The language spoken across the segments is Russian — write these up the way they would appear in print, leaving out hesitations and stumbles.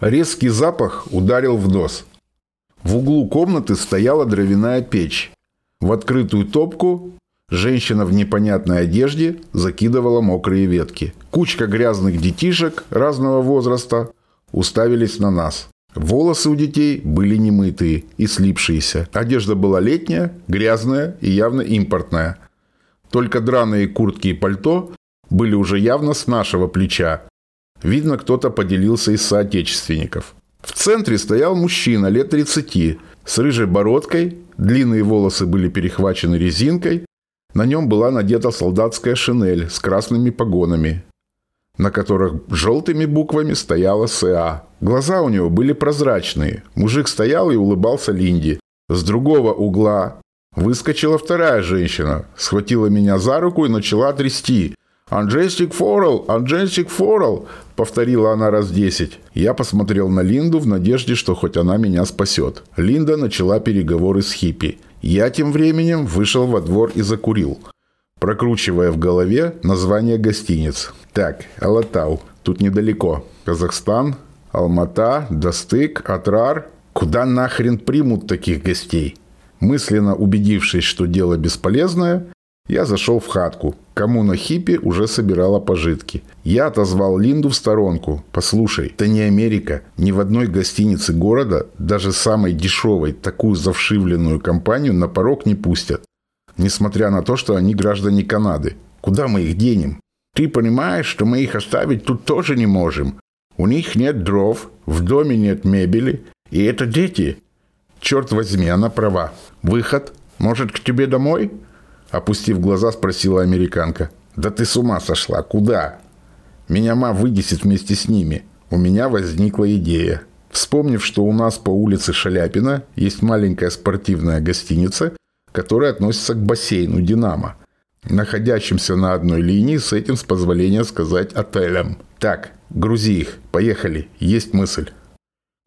Резкий запах ударил в нос. В углу комнаты стояла дровяная печь. В открытую топку женщина в непонятной одежде закидывала мокрые ветки. Кучка грязных детишек разного возраста уставились на нас. Волосы у детей были немытые и слипшиеся. Одежда была летняя, грязная и явно импортная. Только драные куртки и пальто были уже явно с нашего плеча. Видно, кто-то поделился из соотечественников. В центре стоял мужчина лет 30 с рыжей бородкой, длинные волосы были перехвачены резинкой, на нем была надета солдатская шинель с красными погонами, на которых желтыми буквами стояла СА. Глаза у него были прозрачные. Мужик стоял и улыбался Линде. С другого угла выскочила вторая женщина, схватила меня за руку и начала трясти. Анджестик Форел!» – повторила она раз 10. Я посмотрел на Линду в надежде, что хоть она меня спасет. Линда начала переговоры с хиппи. Я тем временем вышел во двор и закурил, прокручивая в голове название гостиниц. Так, Алатау. Тут недалеко. Казахстан, Алма-Ата, Дастык, Атрар. Куда нахрен примут таких гостей? Мысленно убедившись, что дело бесполезное, я зашел в хатку. Коммуна хиппи уже собирала пожитки. Я отозвал Линду в сторонку. «Послушай, это не Америка. Ни в одной гостинице города, даже самой дешевой, такую завшивленную компанию на порог не пустят. Несмотря на то, что они граждане Канады. Куда мы их денем? Ты понимаешь, что мы их оставить тут тоже не можем. У них нет дров, в доме нет мебели, и это дети. Черт возьми, она права. Выход? Может, к тебе домой?» Опустив глаза, спросила американка. «Да ты с ума сошла! Куда? Меня ма вынесет вместе с ними!» У меня возникла идея. Вспомнив, что у нас по улице Шаляпина есть маленькая спортивная гостиница, которая относится к бассейну «Динамо», находящимся на одной линии с этим, с позволения сказать, отелем. «Так, грузи их. Поехали. Есть мысль».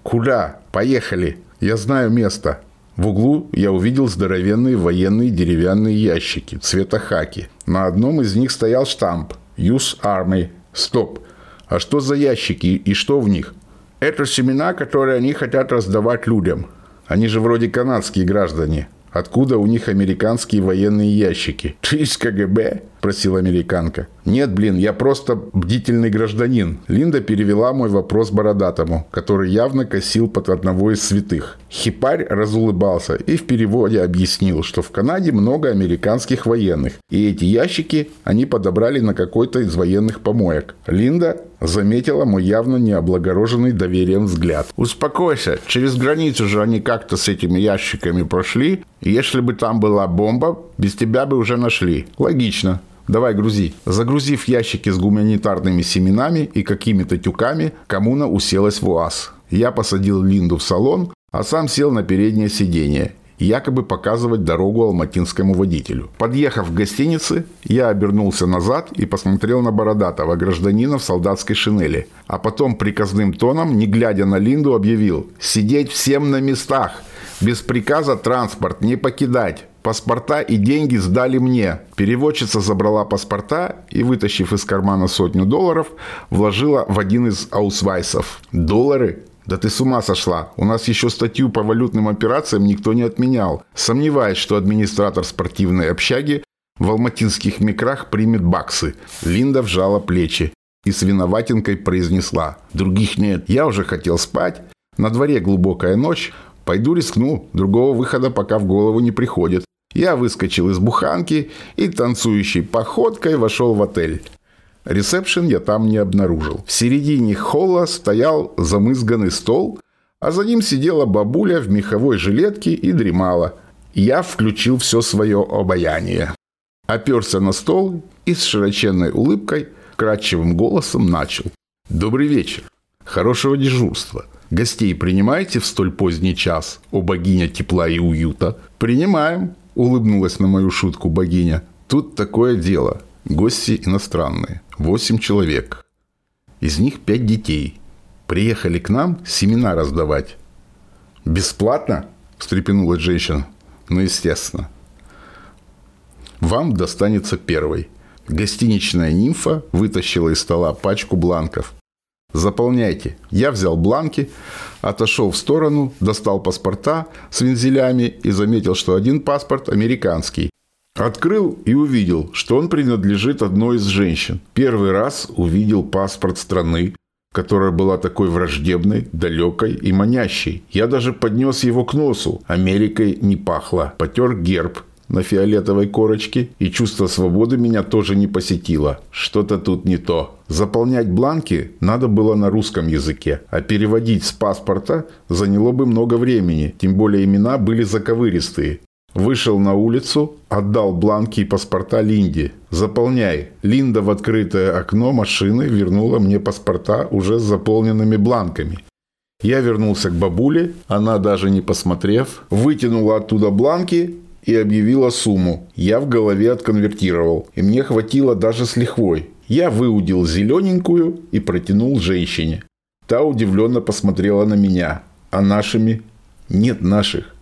«Куда? Поехали. Я знаю место». В углу я увидел здоровенные военные деревянные ящики цвета хаки. На одном из них стоял штамп «US Army». Стоп! А что за ящики и что в них? Это семена, которые они хотят раздавать людям. Они же вроде канадские граждане. Откуда у них американские военные ящики? «Ты из КГБ?» – спросила американка. «Нет, блин, я просто бдительный гражданин». Линда перевела мой вопрос бородатому, который явно косил под одного из святых. Хипарь разулыбался и в переводе объяснил, что в Канаде много американских военных, и эти ящики они подобрали на какой-то из военных помоек. Линда заметила мой явно необлагороженный доверием взгляд. «Успокойся, через границу же они как-то с этими ящиками прошли. Если бы там была бомба, без тебя бы уже нашли». «Логично. Давай грузи». Загрузив ящики с гуманитарными семенами и какими-то тюками, коммуна уселась в УАЗ. Я посадил Линду в салон, а сам сел на переднее сиденье, якобы показывать дорогу алматинскому водителю. Подъехав к гостинице, я обернулся назад и посмотрел на бородатого гражданина в солдатской шинели, а потом приказным тоном, не глядя на Линду, объявил: «Сидеть всем на местах! Без приказа транспорт не покидать! Паспорта и деньги сдали мне». Переводчица забрала паспорта и, вытащив из кармана $100, вложила в один из аусвайсов. «Доллары? Да ты с ума сошла! У нас еще статью по валютным операциям никто не отменял». Сомневаюсь, что администратор спортивной общаги в алматинских микрах примет баксы. Линда вжала плечи и с виноватинкой произнесла: «Других нет». Я уже хотел спать. На дворе глубокая ночь. Пойду рискну. Другого выхода пока в голову не приходит. Я выскочил из буханки и танцующей походкой вошел в отель. Ресепшн я там не обнаружил. В середине холла стоял замызганный стол, а за ним сидела бабуля в меховой жилетке и дремала. Я включил все свое обаяние. Оперся на стол и с широченной улыбкой, кратчевым голосом начал: «Добрый вечер. Хорошего дежурства. Гостей принимаете в столь поздний час, о богиня тепла и уюта?» «Принимаем», – улыбнулась на мою шутку богиня. «Тут такое дело. Гости иностранные. 8 человек. Из них 5 детей. Приехали к нам семена раздавать». «Бесплатно?» – встрепенулась женщина. «Ну, естественно. Вам достанется первой». Гостиничная нимфа вытащила из стола пачку бланков. Заполняйте. Я взял бланки, отошел в сторону, достал паспорта с вензелями и заметил, что один паспорт американский. Открыл и увидел, что он принадлежит одной из женщин. Первый раз увидел паспорт страны, которая была такой враждебной, далекой и манящей. Я даже поднес его к носу. Америкой не пахло. Потер герб на фиолетовой корочке, и чувство свободы меня тоже не посетило. Что-то тут не то. Заполнять бланки надо было на русском языке, а переводить с паспорта заняло бы много времени, тем более имена были заковыристые. Вышел на улицу, отдал бланки и паспорта Линде. «Заполняй». Линда в открытое окно машины вернула мне паспорта уже с заполненными бланками. Я вернулся к бабуле, она, даже не посмотрев, вытянула оттуда бланки и объявила сумму. Я в голове отконвертировал, и мне хватило даже с лихвой. Я выудил зелененькую и протянул женщине. Та удивленно посмотрела на меня. А нашими? Нет наших.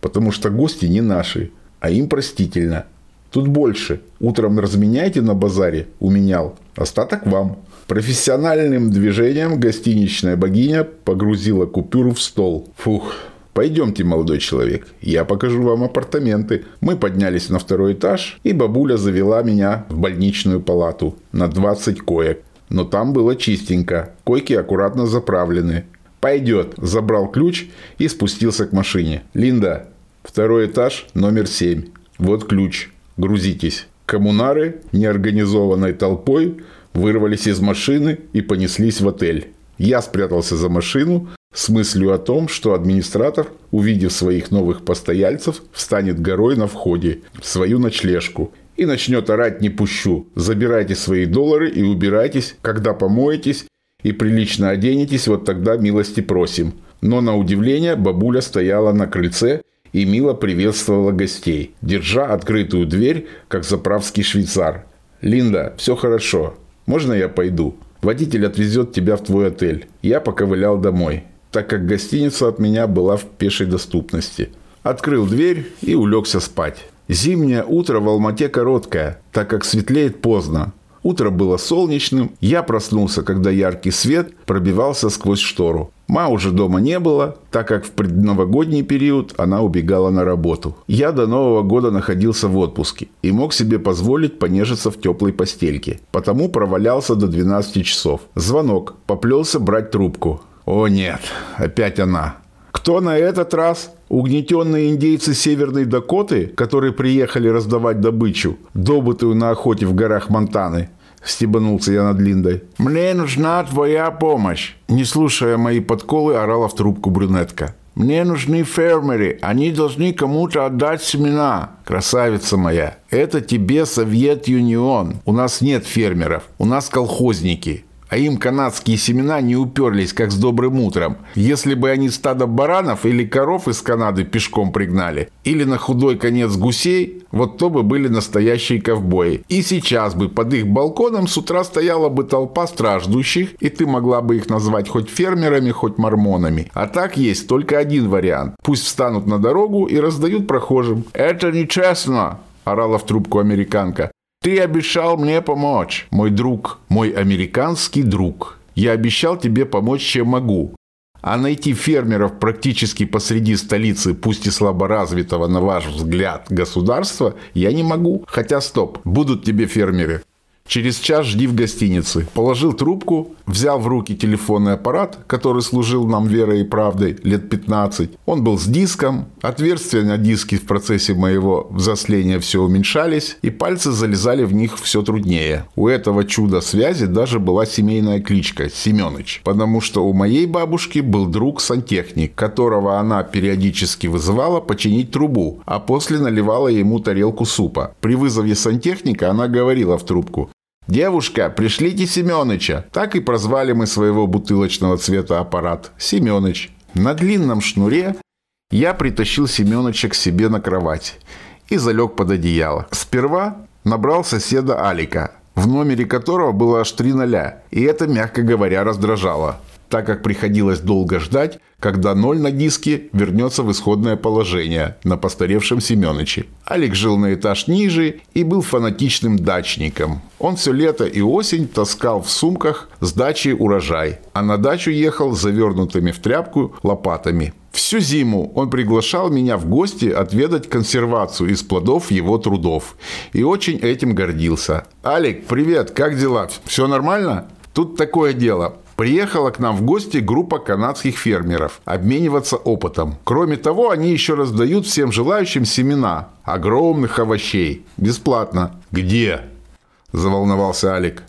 Потому что гости не наши, а им простительно. Тут больше. Утром разменяйте на базаре, уменял. Остаток вам. Профессиональным движением гостиничная богиня погрузила купюру в стол. Фух. «Пойдемте, молодой человек, я покажу вам апартаменты». Мы поднялись на второй этаж, и бабуля завела меня в больничную палату на 20 коек. Но там было чистенько, койки аккуратно заправлены. «Пойдет», – забрал ключ и спустился к машине. «Линда, второй этаж, номер 7. Вот ключ. Грузитесь». Коммунары неорганизованной толпой вырвались из машины и понеслись в отель. Я спрятался за машину с мыслью о том, что администратор, увидев своих новых постояльцев, встанет горой на входе в свою ночлежку и начнет орать «не пущу». Забирайте свои доллары и убирайтесь, когда помоетесь и прилично оденетесь, вот тогда милости просим. Но на удивление бабуля стояла на крыльце и мило приветствовала гостей, держа открытую дверь, как заправский швейцар. «Линда, все хорошо. Можно я пойду? Водитель отвезет тебя в твой отель». Я поковылял домой, так как гостиница от меня была в пешей доступности. Открыл дверь и улегся спать. Зимнее утро в Алма-Ате короткое, так как светлеет поздно. Утро было солнечным. Я проснулся, когда яркий свет пробивался сквозь штору. Ма уже дома не было, так как в предновогодний период она убегала на работу. Я до Нового года находился в отпуске и мог себе позволить понежиться в теплой постельке. Потому провалялся до 12 часов. Звонок. Поплелся брать трубку. О нет, опять она. Кто на этот раз? Угнетенные индейцы Северной Дакоты, которые приехали раздавать добычу, добытую на охоте в горах Монтаны. Стебанулся я над Линдой. «Мне нужна твоя помощь!» Не слушая мои подколы, орала в трубку брюнетка. «Мне нужны фермеры. Они должны кому-то отдать семена». «Красавица моя, это тебе Совет-Юнион. У нас нет фермеров. У нас колхозники. А им канадские семена не уперлись, как с добрым утром. Если бы они стадо баранов или коров из Канады пешком пригнали, или на худой конец гусей, вот то бы были настоящие ковбои. И сейчас бы под их балконом с утра стояла бы толпа страждущих, и ты могла бы их назвать хоть фермерами, хоть мормонами. А так есть только один вариант. Пусть встанут на дорогу и раздают прохожим». «Это нечестно!» – орала в трубку американка. «Ты обещал мне помочь, мой друг, мой американский друг. Я обещал тебе помочь, чем могу. А найти фермеров практически посреди столицы, пусть и слаборазвитого, на ваш взгляд, государства, я не могу. Хотя стоп, будут тебе фермеры. Через час жди в гостинице». Положил трубку, взял в руки телефонный аппарат, который служил нам верой и правдой лет 15. Он был с диском. Отверстия на диске в процессе моего взросления все уменьшались, и пальцы залезали в них все труднее. У этого чуда связи даже была семейная кличка Семёныч, потому что у моей бабушки был друг-сантехник, которого она периодически вызывала починить трубу, а после наливала ему тарелку супа. При вызове сантехника она говорила в трубку: «Девушка, пришлите Семёныча». Так и прозвали мы своего бутылочного цвета аппарат «Семёныч». На длинном шнуре я притащил Семёныча к себе на кровать и залег под одеяло. Сперва набрал соседа Алика, в номере которого было аж 3 0, и это, мягко говоря, раздражало. так как приходилось долго ждать, когда ноль на диске вернется в исходное положение на постаревшем Семёныче. Алик жил на этаж ниже и был фанатичным дачником. Он все лето и осень таскал в сумках с дачи урожай, а на дачу ехал завернутыми в тряпку лопатами. Всю зиму он приглашал меня в гости отведать консервацию из плодов его трудов. И очень этим гордился. «Алик, привет, как дела? Все нормально?» «Тут такое дело. Приехала к нам в гости группа канадских фермеров обмениваться опытом. Кроме того, они еще раздают всем желающим семена огромных овощей. Бесплатно». «Где?» – заволновался Алик.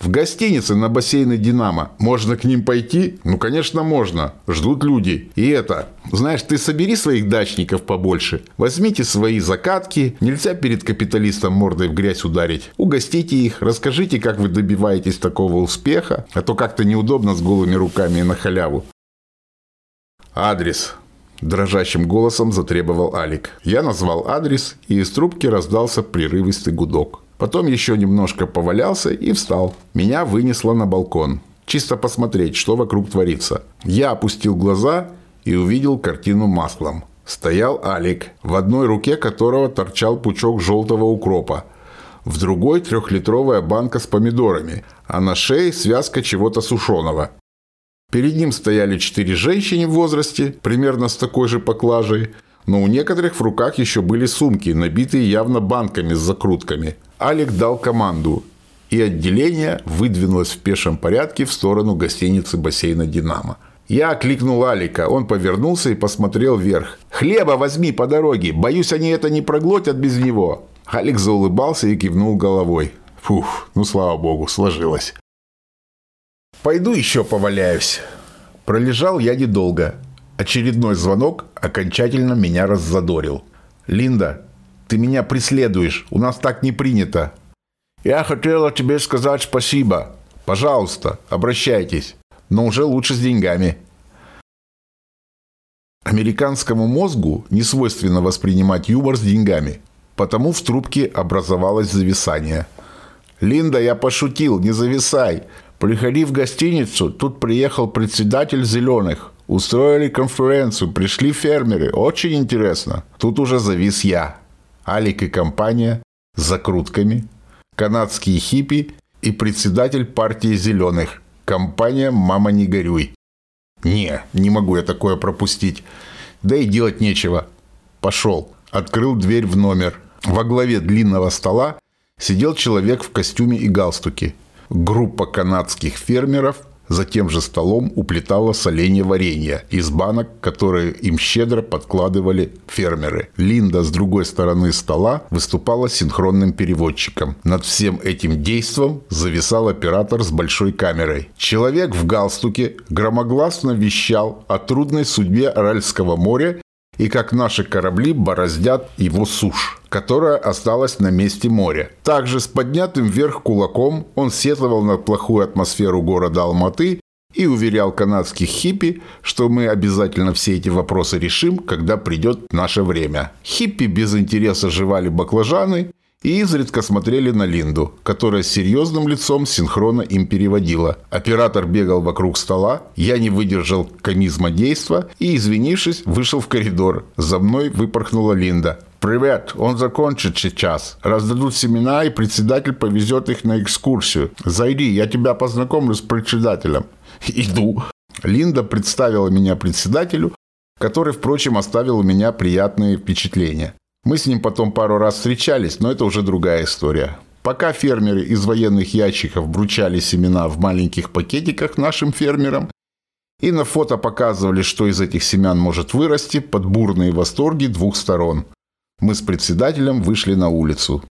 «В гостинице на бассейне «Динамо». Можно к ним пойти?» «Ну, конечно, можно. Ждут люди. И это... Знаешь, ты собери своих дачников побольше. Возьмите свои закатки. Нельзя перед капиталистом мордой в грязь ударить. Угостите их. Расскажите, как вы добиваетесь такого успеха. А то как-то неудобно с голыми руками и на халяву». «Адрес», — дрожащим голосом затребовал Алик. Я назвал адрес, и из трубки раздался прерывистый гудок. Потом еще немножко повалялся и встал. Меня вынесло на балкон. Чисто посмотреть, что вокруг творится. Я опустил глаза и увидел картину маслом. Стоял Алик, в одной руке которого торчал пучок желтого укропа. В другой трехлитровая банка с помидорами, а на шее связка чего-то сушеного. Перед ним стояли 4 женщины в возрасте, примерно с такой же поклажей. Но у некоторых в руках еще были сумки, набитые явно банками с закрутками. Алик дал команду, и отделение выдвинулось в пешем порядке в сторону гостиницы бассейна «Динамо». Я окликнул Алика, он повернулся и посмотрел вверх. «Хлеба возьми по дороге, боюсь, они это не проглотят без него». Алик заулыбался и кивнул головой. Фух, ну слава богу, сложилось. «Пойду еще поваляюсь». Пролежал я недолго. Очередной звонок окончательно меня раззадорил. «Линда, ты меня преследуешь. У нас так не принято». «Я хотела тебе сказать спасибо». «Пожалуйста, обращайтесь. Но уже лучше с деньгами». Американскому мозгу не свойственно воспринимать юмор с деньгами. Потому в трубке образовалось зависание. «Линда, я пошутил. Не зависай. Приходи в гостиницу. Тут приехал председатель «Зеленых». Устроили конференцию. Пришли фермеры. Очень интересно». Тут уже завис я. Алик и компания с закрутками, канадские хиппи и председатель партии «Зеленых», компания «Мама, не горюй». Не, не могу я такое пропустить. Да и делать нечего. Пошел. Открыл дверь в номер. Во главе длинного стола сидел человек в костюме и галстуке. Группа канадских фермеров за тем же столом уплетала соленье варенья из банок, которые им щедро подкладывали фермеры. Линда с другой стороны стола выступала синхронным переводчиком. Над всем этим действом зависал оператор с большой камерой. Человек в галстуке громогласно вещал о трудной судьбе Аральского моря и как наши корабли бороздят его сушь, которая осталась на месте моря. Также с поднятым вверх кулаком он сетовал на плохую атмосферу города Алматы и уверял канадских хиппи, что мы обязательно все эти вопросы решим, когда придет наше время. Хиппи без интереса жевали баклажаны и изредка смотрели на Линду, которая с серьезным лицом синхронно им переводила. Оператор бегал вокруг стола, я не выдержал комизма действа и, извинившись, вышел в коридор. За мной выпорхнула Линда. «Привет, он закончит сейчас. Раздадут семена, и председатель повезет их на экскурсию. Зайди, я тебя познакомлю с председателем». «Иду». Линда представила меня председателю, который, впрочем, оставил у меня приятные впечатления. Мы с ним потом пару раз встречались, но это уже другая история. Пока фермеры из военных ящиков бручали семена в маленьких пакетиках нашим фермерам и на фото показывали, что из этих семян может вырасти, под бурные восторги двух сторон, мы с председателем вышли на улицу.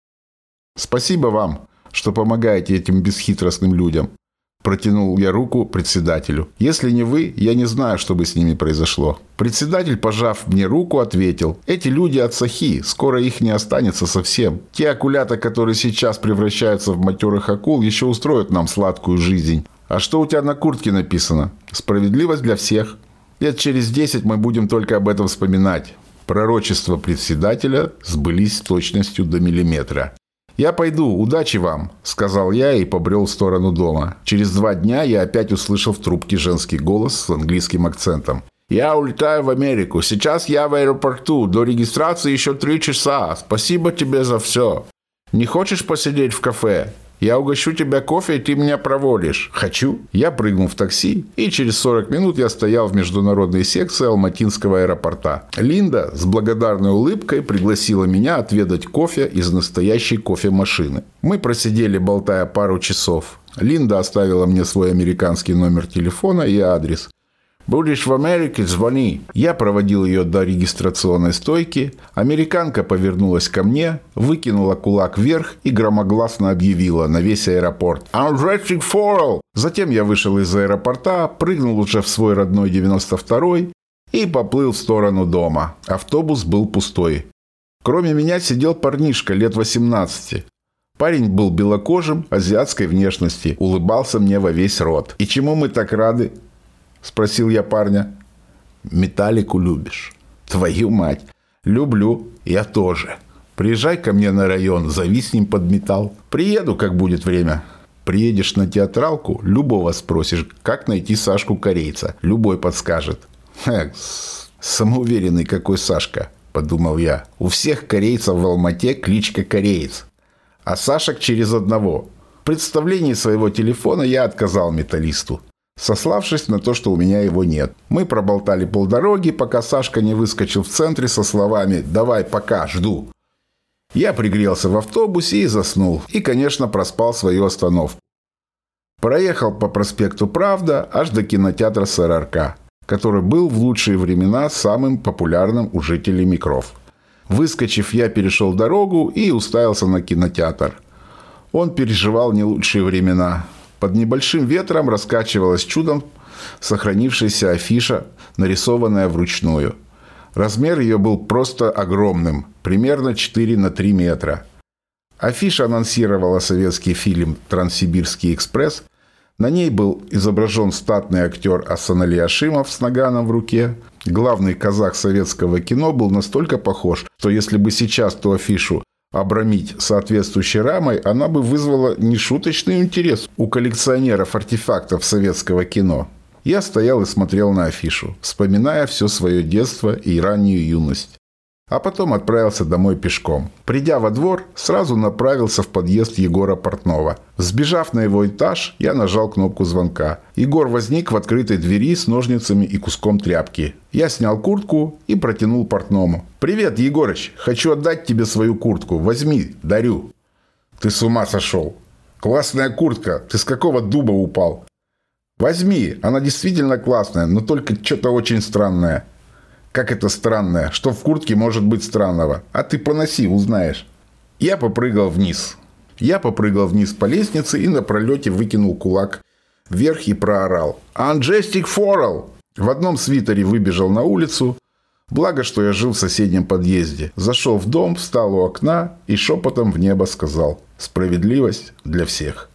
«Спасибо вам, что помогаете этим бесхитростным людям», — протянул я руку председателю. «Если не вы, я не знаю, что бы с ними произошло». Председатель, пожав мне руку, ответил: «Эти люди от сахи, скоро их не останется совсем. Те акулята, которые сейчас превращаются в матерых акул, еще устроят нам сладкую жизнь». «А что у тебя на куртке написано?» «Справедливость для всех». «Лет через 10 мы будем только об этом вспоминать». Пророчества председателя сбылись с точностью до миллиметра. «Я пойду, удачи вам», — сказал я и побрел в сторону дома. Через 2 дня я опять услышал в трубке женский голос с английским акцентом. «Я улетаю в Америку. Сейчас я в аэропорту. До регистрации еще 3 часа. Спасибо тебе за все. Не хочешь посидеть в кафе? Я угощу тебя кофе, и ты меня проводишь». «Хочу». Я прыгнул в такси, и через 40 минут я стоял в международной секции Алматинского аэропорта. Линда с благодарной улыбкой пригласила меня отведать кофе из настоящей кофемашины. Мы просидели, болтая, пару часов. Линда оставила мне свой американский номер телефона и адрес. «Будешь в Америке, звони». Я проводил ее до регистрационной стойки. Американка повернулась ко мне, выкинула кулак вверх и громогласно объявила на весь аэропорт: «I'm ready for all!» Затем я вышел из аэропорта, прыгнул уже в свой родной 92-й и поплыл в сторону дома. Автобус был пустой. Кроме меня сидел парнишка лет 18. Парень был белокожим, азиатской внешности, улыбался мне во весь рот. «И чему мы так рады?» — спросил я парня. «Металлику любишь?» «Твою мать!» «Люблю, я тоже. Приезжай ко мне на район, зависнем под металл». «Приеду, как будет время». «Приедешь на театралку, любого спросишь, как найти Сашку-корейца. Любой подскажет». Самоуверенный какой Сашка», – подумал я. «У всех корейцев в Алмате кличка Кореец, а Сашек через одного». В представлении своего телефона я отказал металлисту, сославшись на то, что у меня его нет. Мы проболтали полдороги, пока Сашка не выскочил в центре со словами: «Давай, пока, жду». Я пригрелся в автобусе и заснул. И, конечно, проспал свою остановку. Проехал по проспекту Правда аж до кинотеатра СРРК, который был в лучшие времена самым популярным у жителей Микров. Выскочив, я перешел дорогу и уставился на кинотеатр. Он переживал не лучшие времена. Под небольшим ветром раскачивалась чудом сохранившаяся афиша, нарисованная вручную. Размер ее был просто огромным, примерно 4 на 3 метра. Афиша анонсировала советский фильм «Транссибирский экспресс». На ней был изображен статный актер Асанали Ашимов с наганом в руке. Главный казах советского кино был настолько похож, что если бы сейчас ту афишу обрамить соответствующей рамой, она бы вызвала нешуточный интерес у коллекционеров артефактов советского кино. Я стоял и смотрел на афишу, вспоминая все свое детство и раннюю юность. А потом отправился домой пешком. Придя во двор, сразу направился в подъезд Егора Портного. Сбежав на его этаж, я нажал кнопку звонка. Егор возник в открытой двери с ножницами и куском тряпки. Я снял куртку и протянул Портному. «Привет, Егорыч, хочу отдать тебе свою куртку. Возьми, дарю». «Ты с ума сошел? Классная куртка. Ты с какого дуба упал?» «Возьми, она действительно классная, но только что-то очень странное». «Как это странное? Что в куртке может быть странного? А ты поноси, узнаешь». Я попрыгал вниз по лестнице и на пролете выкинул кулак вверх и проорал: «Анджестик форал!» В одном свитере выбежал на улицу. Благо, что я жил в соседнем подъезде. Зашел в дом, встал у окна и шепотом в небо сказал: «Справедливость для всех».